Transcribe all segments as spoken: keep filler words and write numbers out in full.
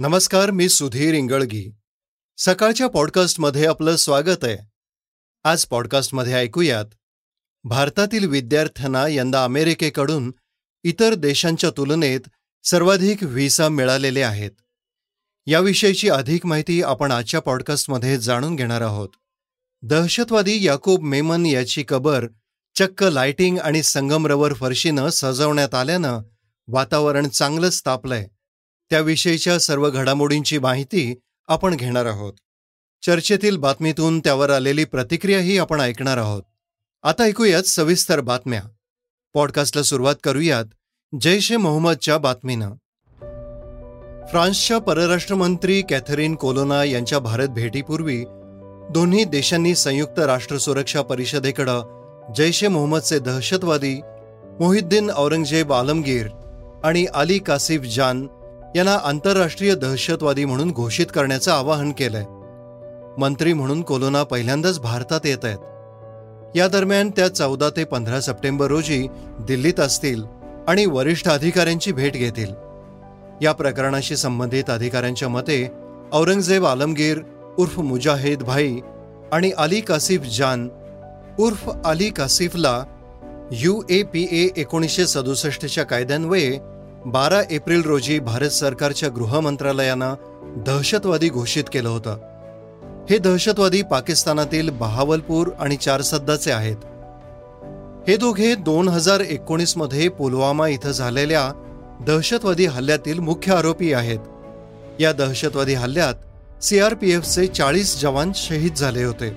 नमस्कार, मी सुधीर इंगळगी. सकाळच्या पॉडकास्टमध्ये आपलं स्वागत आहे. आज पॉडकास्टमध्ये ऐकूयात, भारतातील विद्यार्थ्यांना यंदा अमेरिकेकडून इतर देशांच्या तुलनेत सर्वाधिक व्हिसा मिळालेले आहेत. याविषयीची अधिक माहिती आपण आजच्या पॉडकास्टमध्ये जाणून घेणार आहोत. दहशतवादी याकूब मेमन याची कबर चक्क लायटिंग आणि संगमरवर फरशीनं सजवण्यात आल्यानं वातावरण चांगलंच तापलंय. त्याविषयीच्या सर्व घडामोडींची माहिती आपण घेणार आहोत. चर्चेतील बातमीतून त्यावर आलेली प्रतिक्रियाही आपण ऐकणार आहोत. आता ऐकूयात सविस्तर बातम्या. पॉडकास्टला सुरुवात करूयात जैश ए मोहम्मदच्या बातमीनं. फ्रान्सच्या परराष्ट्रमंत्री कॅथरीन कोलोना यांच्या भारत भेटीपूर्वी दोन्ही देशांनी संयुक्त राष्ट्र सुरक्षा परिषदेकडं जैश ए मोहम्मदचे दहशतवादी मोहियुद्दीन औरंगजेब आलमगीर आणि अली कासिफ जान यांना आंतरराष्ट्रीय दहशतवादी म्हणून घोषित करण्याचं आवाहन केलंय. मंत्री म्हणून कोलोना पहिल्यांदाच भारतात येत आहेत. या दरम्यान त्या चौदा ते पंधरा सप्टेंबर रोजी दिल्लीत असतील आणि वरिष्ठ अधिकाऱ्यांची भेट घेतील. या प्रकरणाशी संबंधित अधिकाऱ्यांच्या मते औरंगजेब आलमगीर उर्फ मुजाहिद भाई आणि अली कासिफ जान उर्फ अली कासिफला यू ए पी ए एकोणीसशे सदुसष्टच्या कायद्यान्वये बारा एप्रिल रोजी भारत सरकारच्या गृहमंत्रालयानं दहशतवादी घोषित केलं होतं. हे दहशतवादी पाकिस्तानातील बहावलपूर आणि चारसद्दाचे आहेत. हे दोघे दोन हजार एकोणीस मध्ये पुलवामा इथं झालेल्या दहशतवादी हल्ल्यातील मुख्य आरोपी आहेत. या दहशतवादी हल्ल्यात सीआरपीएफचे चाळीस जवान शहीद झाले होते.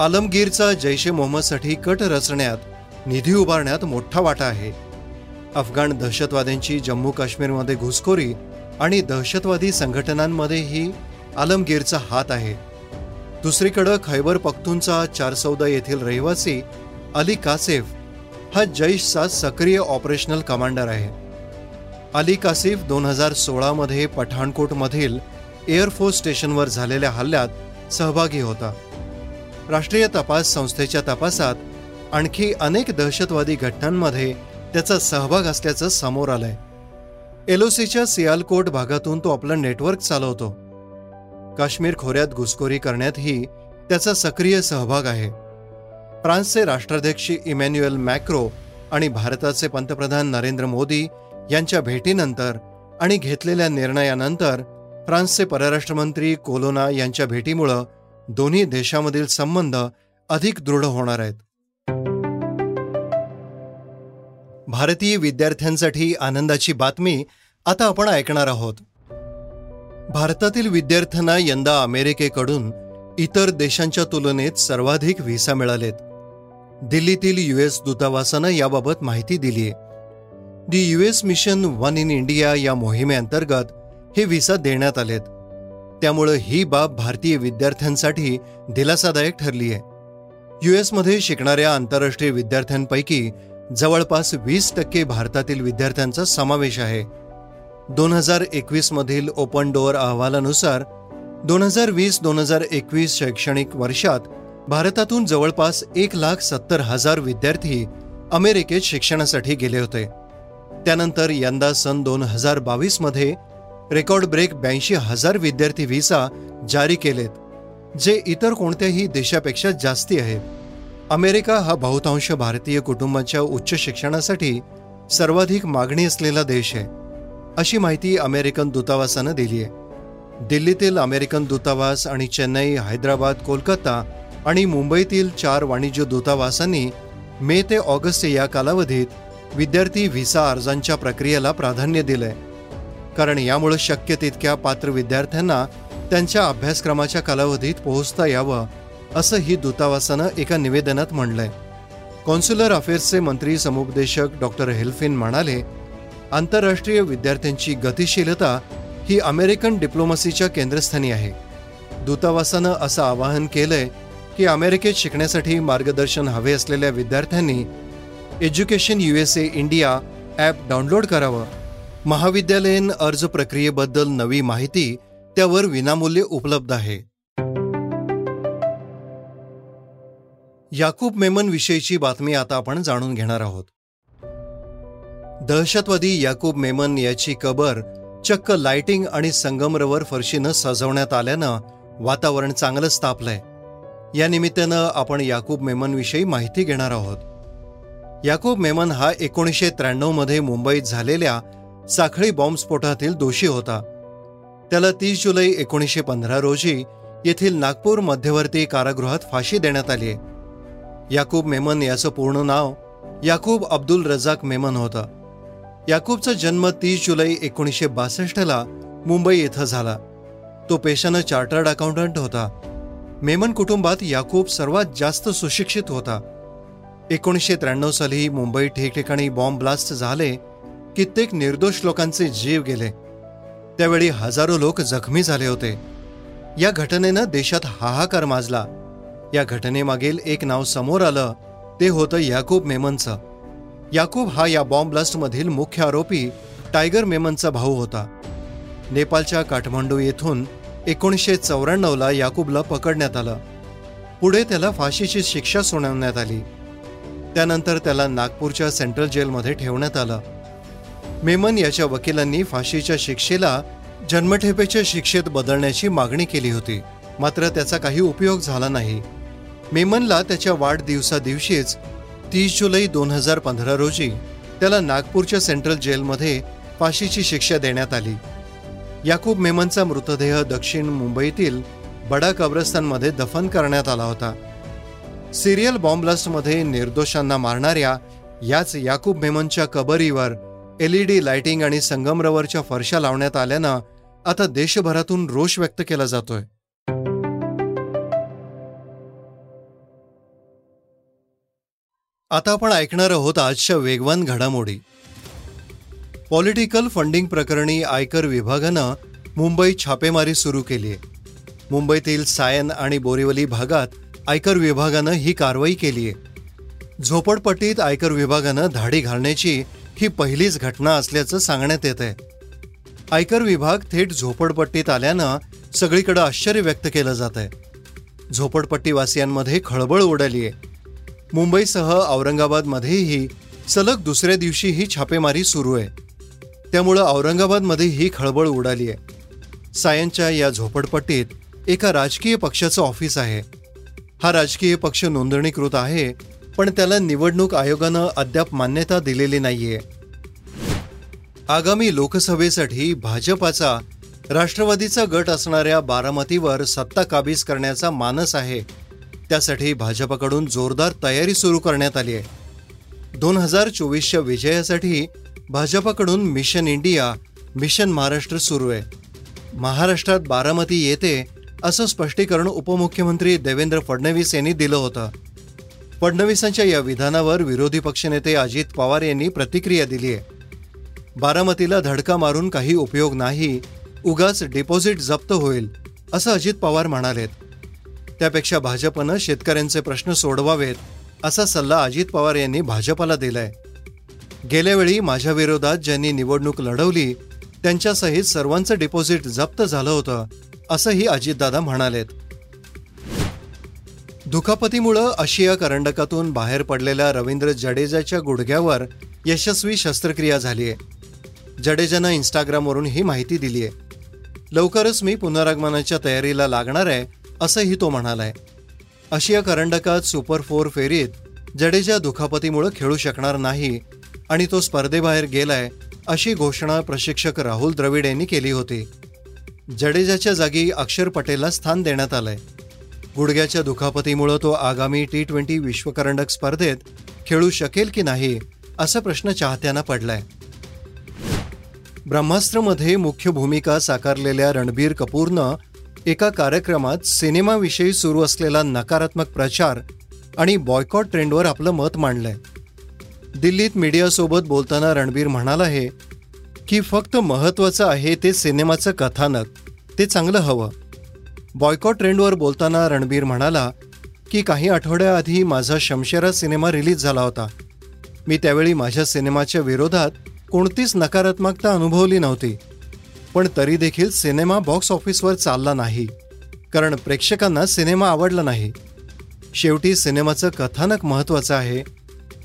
आलमगीरचा जैश ए मोहम्मदसाठी कट रचण्यात, निधी उभारण्यात मोठा वाटा आहे. अफगाण दहशतवाद्यांची जम्मू काश्मीरमध्ये घुसखोरी आणि दहशतवादी संघटनांमध्येही आलमगीरचा हात आहे. दुसरीकडं खैबर पख्तूनचा चारसौदा येथील रहिवासी अली कासिफ हा जैशचा सक्रिय ऑपरेशनल कमांडर आहे. अली कासिफ दोन हजार सोळामध्ये पठाणकोटमधील एअरफोर्स स्टेशनवर झालेल्या हल्ल्यात सहभागी होता. राष्ट्रीय तपास संस्थेच्या तपासात आणखी अनेक दहशतवादी घटनांमध्ये त्याचा सहभाग असल्याचं समोर आलंय. एलओसीच्या सियालकोट भागातून तो आपलं नेटवर्क चालवतो. काश्मीर खोऱ्यात घुसखोरी करण्यातही त्याचा सक्रिय सहभाग आहे. फ्रान्सचे राष्ट्राध्यक्ष इमेनुएल मैक्रो आणि भारताचे पंतप्रधान नरेंद्र मोदी यांच्या भेटीनंतर आणि घेतलेल्या निर्णयानंतर फ्रान्सचे परराष्ट्रमंत्री कोलोना यांच्या भेटीमुळं दोन्ही देशांमधील संबंध अधिक दृढ होणार आहेत. भारतीय विद्यार्थ्यांसाठी आनंदाची बातमी आता आपण ऐकणार आहोत. भारतातील विद्यार्थ्यांना यंदा अमेरिकेकडून इतर देशांच्या तुलनेत सर्वाधिक व्हिसा मिळालेत. दिल्लीतील यूएस दूतावासानं याबाबत माहिती दिलीय. The US mission one in India या मोहिमेअंतर्गत हे व्हिसा देण्यात आलेत. त्यामुळं ही बाब भारतीय विद्यार्थ्यांसाठी दिलासादायक ठरली आहे. यूएसमध्ये शिकणाऱ्या आंतरराष्ट्रीय विद्यार्थ्यांपैकी जवळपास वीस टक्के भारतातील विद्यार्थ्यांचा समावेश आहे. दोन हजार एकवीस मधील ओपन डोअर अहवालानुसार दोन हजार वीस दोन हजार एकवीस शैक्षणिक वर्षात भारतातून जवळपास एक लाख सत्तर हजार विद्यार्थी अमेरिकेत शिक्षणासाठी गेले होते. त्यानंतर यंदा सन दोन हजार बावीस मध्ये रेकॉर्ड ब्रेक ब्याऐंशी हजार विद्यार्थी व्हिसा जारी केलेत, जे इतर कोणत्याही देशापेक्षा जास्ती आहेत. अमेरिका हा बहुतांश भारतीय कुटुंबांच्या उच्च शिक्षणासाठी सर्वाधिक मागणी असलेला देश आहे, अशी माहिती अमेरिकन दूतावासानं दिली आहे. दिल्लीतील अमेरिकन दूतावास आणि चेन्नई, हैदराबाद, कोलकाता आणि मुंबईतील चार वाणिज्य दूतावासांनी मे ते ऑगस्ट या कालावधीत विद्यार्थी व्हिसा अर्जांच्या प्रक्रियेला प्राधान्य दिलंय, कारण यामुळे शक्य तितक्या पात्र विद्यार्थ्यांना त्यांच्या अभ्यासक्रमाच्या कालावधीत पोहोचता यावं, असं ही दूतावासानं एका निवेदनात म्हणलंय. कॉन्स्युलर अफेअर्सचे मंत्री समुपदेशक डॉक्टर हेल्फिन म्हणाले, आंतरराष्ट्रीय विद्यार्थ्यांची गतिशीलता ही अमेरिकन डिप्लोमसीच्या केंद्रस्थानी आहे. दूतावासानं असं आवाहन केलंय की अमेरिकेत शिकण्यासाठी मार्गदर्शन हवे असलेल्या विद्यार्थ्यांनी education USA India app download करावं. महाविद्यालयीन अर्ज प्रक्रियेबद्दल नवी माहिती त्यावर विनामूल्य उपलब्ध आहे. याकूब मेमन विषयीची बातमी आता आपण जाणून घेणार आहोत. दहशतवादी याकूब मेमन याची कबर चक्क लाइटिंग आणि संगमरवर फरशीनं सजवण्यात आल्यानं वातावरण चांगलंच तापलंय. या निमित्तानं आपण याकूब मेमनविषयी माहिती घेणार आहोत. याकूब मेमन हा एकोणीसशे त्र्याण्णव मध्ये मुंबईत झालेल्या साखळी बॉम्बस्फोटातील दोषी होता. त्याला तीस जुलै एकोणीसशे पंधरा रोजी येथील नागपूर मध्यवर्ती कारागृहात फाशी देण्यात आली. याकूब मेमन याचं पूर्ण नाव याकूब अब्दुल रजाक मेमन होतं. याकूबचा जन्म तीस जुलै एकोणीसशे बासष्टला मुंबई येथे झाला. तो पेशानं चार्टर्ड अकाउंटंट होता. मेमन कुटुंबात याकूब सर्वात जास्त सुशिक्षित होता. एकोणीसशे त्र्याण्णव साली मुंबई ठिकठिकाणी बॉम्ब ब्लास्ट झाले. कित्येक निर्दोष लोकांचे जीव गेले. त्यावेळी हजारो लोक जखमी झाले होते. या घटनेनं देशात हाहाकार माजला. या घटनेमागील एक नाव समोर आलं, ते होतं याकूब मेमनचं. याकूब हा या बॉम्ब ब्लास्टमधील मुख्य आरोपी टायगर मेमनचा भाऊ होता. नेपाळच्या काठमांडू येथून एकोणीसशे चौऱ्याण्णवला याकूबला पकडण्यात आलं. पुढे त्याला फाशीची शिक्षा सुनावण्यात आली. त्यानंतर त्याला नागपूरच्या सेंट्रल जेलमध्ये ठेवण्यात आलं. मेमन याच्या वकिलांनी फाशीच्या शिक्षेला जन्मठेपेच्या शिक्षेत बदलण्याची मागणी केली होती, मात्र त्याचा काही उपयोग झाला नाही. मेमनला त्याच्या वाढदिवसादिवशीच तीस जुलै दोन हजार पंधरा रोजी त्याला नागपूरच्या सेंट्रल जेलमध्ये फाशीची शिक्षा देण्यात आली. याकूब मेमनचा मृतदेह दक्षिण मुंबईतील बडा कब्रस्तानमध्ये दफन करण्यात आला होता. सिरियल बॉम्बलास्टमध्ये निर्दोषांना मारणाऱ्या याच याकूब मेमनच्या कबरीवर एलईडी लाइटिंग आणि संगमरवरच्या फरशा लावण्यात आल्यानं आता देशभरातून रोष व्यक्त केला जातोय. आता आपण ऐकणार आहोत आजच्या वेगवान घडामोडी. पॉलिटिकल फंडिंग प्रकरणी आयकर विभागानं मुंबई छापेमारी सुरू केली आहे. मुंबईतील सायन आणि बोरिवली भागात आयकर विभागानं ही कारवाई केली आहे. झोपडपट्टीत आयकर विभागानं धाडी घालण्याची ही पहिलीच घटना असल्याचं सांगण्यात येत आहे. आयकर विभाग थेट झोपडपट्टीत आल्यानं सगळीकडे आश्चर्य व्यक्त केलं जात आहे. झोपडपट्टीवासियांमध्ये खळबळ उडाली आहे. मुंबईसह औरंगाबादमध्येही सलग दुसऱ्या दिवशी ही छापेमारी सुरू आहे. त्यामुळं औरंगाबादमध्ये ही खळबळ उडाली आहे. सायनच्या या झोपडपट्टीत एका राजकीय पक्षाचं ऑफिस आहे. हा राजकीय पक्ष नोंदणीकृत आहे, पण त्याला निवडणूक आयोगानं अद्याप मान्यता दिलेली नाहीये. आगामी लोकसभेसाठी भाजपाचा राष्ट्रवादीचा गट असणाऱ्या बारामतीवर सत्ता काबीज करण्याचा मानस आहे. त्यासाठी भाजपाकडून जोरदार तयारी सुरू करण्यात आली आहे. दोन हजार चोवीसच्या विजयासाठी भाजपाकडून मिशन इंडिया मिशन महाराष्ट्र सुरू आहे. महाराष्ट्रात बारामती येते असं स्पष्टीकरण उपमुख्यमंत्री देवेंद्र फडणवीस यांनी दिलं होतं. फडणवीसांच्या या विधानावर विरोधी पक्षनेते अजित पवार यांनी प्रतिक्रिया दिली आहे. बारामतीला धडका मारून काही उपयोग नाही, उगाच डिपॉझिट जप्त होईल असं अजित पवार म्हणालेत. त्यापेक्षा भाजपनं शेतकऱ्यांचे प्रश्न सोडवावेत असा सल्ला अजित पवार यांनी भाजपाला दिलाय. गेल्यावेळी माझ्या विरोधात ज्यांनी निवडणूक लढवली त्यांच्यासहित सर्वांचं डिपॉझिट जप्त झालं होतं असंही अजितदादा म्हणालेत. दुखापतीमुळं आशिया करंडकातून बाहेर पडलेल्या रविंद्र जडेजाच्या गुडघ्यावर यशस्वी शस्त्रक्रिया झालीय. जडेजानं इन्स्टाग्रामवरून ही माहिती दिली आहे. लवकरच मी पुनरागमनाच्या तयारीला लागणार आहे असंही तो म्हणालाय. आशिया करंडकात सुपर फोर फेरीत जडेजा दुखापतीमुळे खेळू शकणार नाही आणि तो स्पर्धेबाहेर गेलाय अशी घोषणा प्रशिक्षक राहुल द्रविड यांनी केली होती. जडेजाच्या जागी अक्षर पटेलला स्थान देण्यात आलंय. गुडघ्याच्या दुखापतीमुळे तो आगामी टी ट्वेंटी विश्वकरंडक स्पर्धेत खेळू शकेल की नाही असा प्रश्न चाहत्यांना पडलाय. ब्रह्मास्त्रमध्ये मुख्य भूमिका साकारलेल्या रणबीर कपूरनं एका कार्यक्रमात सिनेमाविषयी सुरू असलेला नकारात्मक प्रचार आणि बॉयकॉट ट्रेंडवर आपलं मत मांडलंय. दिल्लीत मीडियासोबत बोलताना रणबीर म्हणाला, हे की फक्त महत्त्वाचं आहे ते सिनेमाचं कथानक, ते चांगलं हवं. बॉयकॉट ट्रेंडवर बोलताना रणबीर म्हणाला की काही आठवड्याआधी माझा शमशेरा सिनेमा रिलीज झाला होता. मी त्यावेळी माझ्या सिनेमाच्या विरोधात कोणतीच नकारात्मकता अनुभवली नव्हती, पण तरी देखील सिनेमा बॉक्स ऑफिसवर चालला नाही, कारण प्रेक्षकांना सिनेमा आवडला नाही. शेवटी सिनेमाचं कथानक महत्त्वाचं आहे.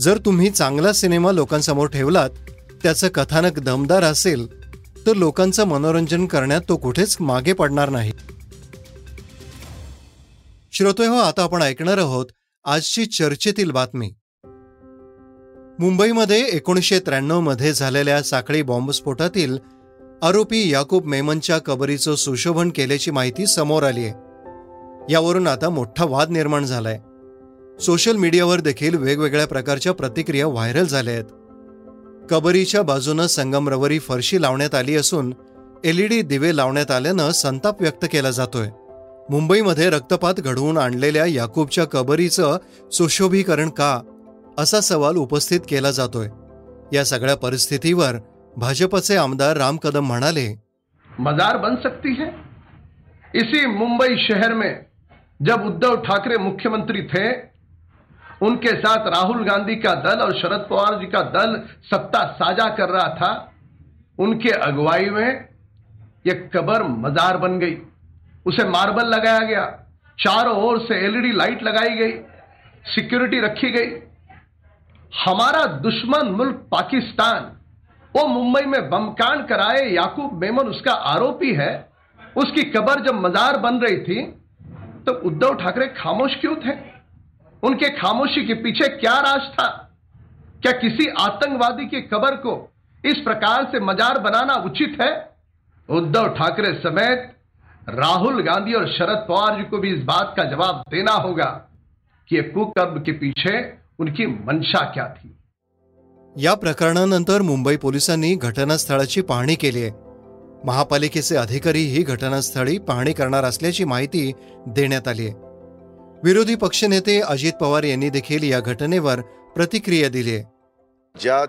जर तुम्ही चांगला सिनेमा लोकांसमोर ठेवलात, त्याचं कथानक दमदार असेल तर लोकांचं मनोरंजन करण्यात तो कुठेच मागे पडणार नाही. श्रोतेहो, आता आपण ऐकणार आहोत आजची चर्चेतील बातमी. मुंबईमध्ये एकोणीसशे त्र्याण्णव मध्ये झालेल्या साखळी बॉम्बस्फोटातील आरोपी याकूब मेमनच्या कबरीचं सुशोभन केल्याची माहिती समोर आली आहे. यावरून आता मोठा वाद निर्माण झालाय. सोशल मीडियावर देखील वेगवेगळ्या प्रकारच्या प्रतिक्रिया व्हायरल झाल्या आहेत. कबरीच्या बाजूनं संगमरवरी फरशी लावण्यात आली असून एलईडी दिवे लावण्यात आल्यानं संताप व्यक्त केला जातोय. मुंबईमध्ये रक्तपात घडवून आणलेल्या याकूबच्या कबरीचं सुशोभीकरण का, असा सवाल उपस्थित केला जातोय. या सगळ्या परिस्थितीवर भाजपचे आमदार राम कदम म्हणाले, मजार बन सकती है. इसी मुंबई शहर में जब उद्धव ठाकरे मुख्यमंत्री थे, उनके साथ राहुल गांधी का दल और शरद पवार जी का दल सत्ता साझा कर रहा था. उनके अगुवाई में यह कबर मजार बन गई. उसे मार्बल लगाया गया, चारों ओर से एलईडी लाइट लगाई गई, सिक्योरिटी रखी गई. हमारा दुश्मन मुल्क पाकिस्तान, वो मुंबई में बमकांड कराए याकूब मेमन उसका आरोपी है. उसकी कबर जब मजार बन रही थी तो उद्धव ठाकरे खामोश क्यों थे? उनके खामोशी के पीछे क्या राज था? क्या किसी आतंकवादी की कबर को इस प्रकार से मजार बनाना उचित है? उद्धव ठाकरे समेत राहुल गांधी और शरद पवार जी को भी इस बात का जवाब देना होगा कि ये कुकर्म के पीछे उनकी मंशा क्या थी. या प्रकरणानंतर मुंबई पोलिसांनी घटनास्थळाची पाहणी केली आहे. महापालिकेचे अधिकारी ही घटनास्थळी पाहणी करणार असल्याची माहिती देण्यात आली आहे. विरोधी पक्षनेते अजित पवार यांनी देखील या घटनेवर प्रतिक्रिया दिली आहे. ज्या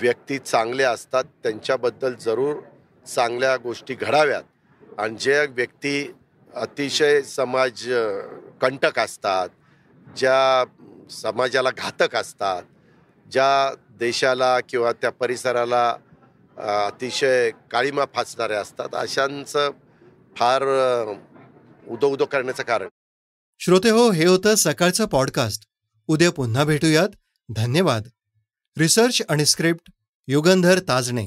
व्यक्ती चांगल्या असतात त्यांच्याबद्दल जरूर चांगल्या गोष्टी घडाव्यात, आणि जे व्यक्ती अतिशय समाज कंटक असतात, ज्या समाजाला घातक असतात, ज्या देशाला किंवा त्या परिसराला अतिशय काळीमा फासणाऱ्या असतात, अशांचं फार उदो उदो करण्याचं कारण. श्रोतेहो, हे होतं सकाळचं पॉडकास्ट. उद्या पुन्हा भेटूयात. धन्यवाद. रिसर्च आणि स्क्रिप्ट युगंधर ताजणे.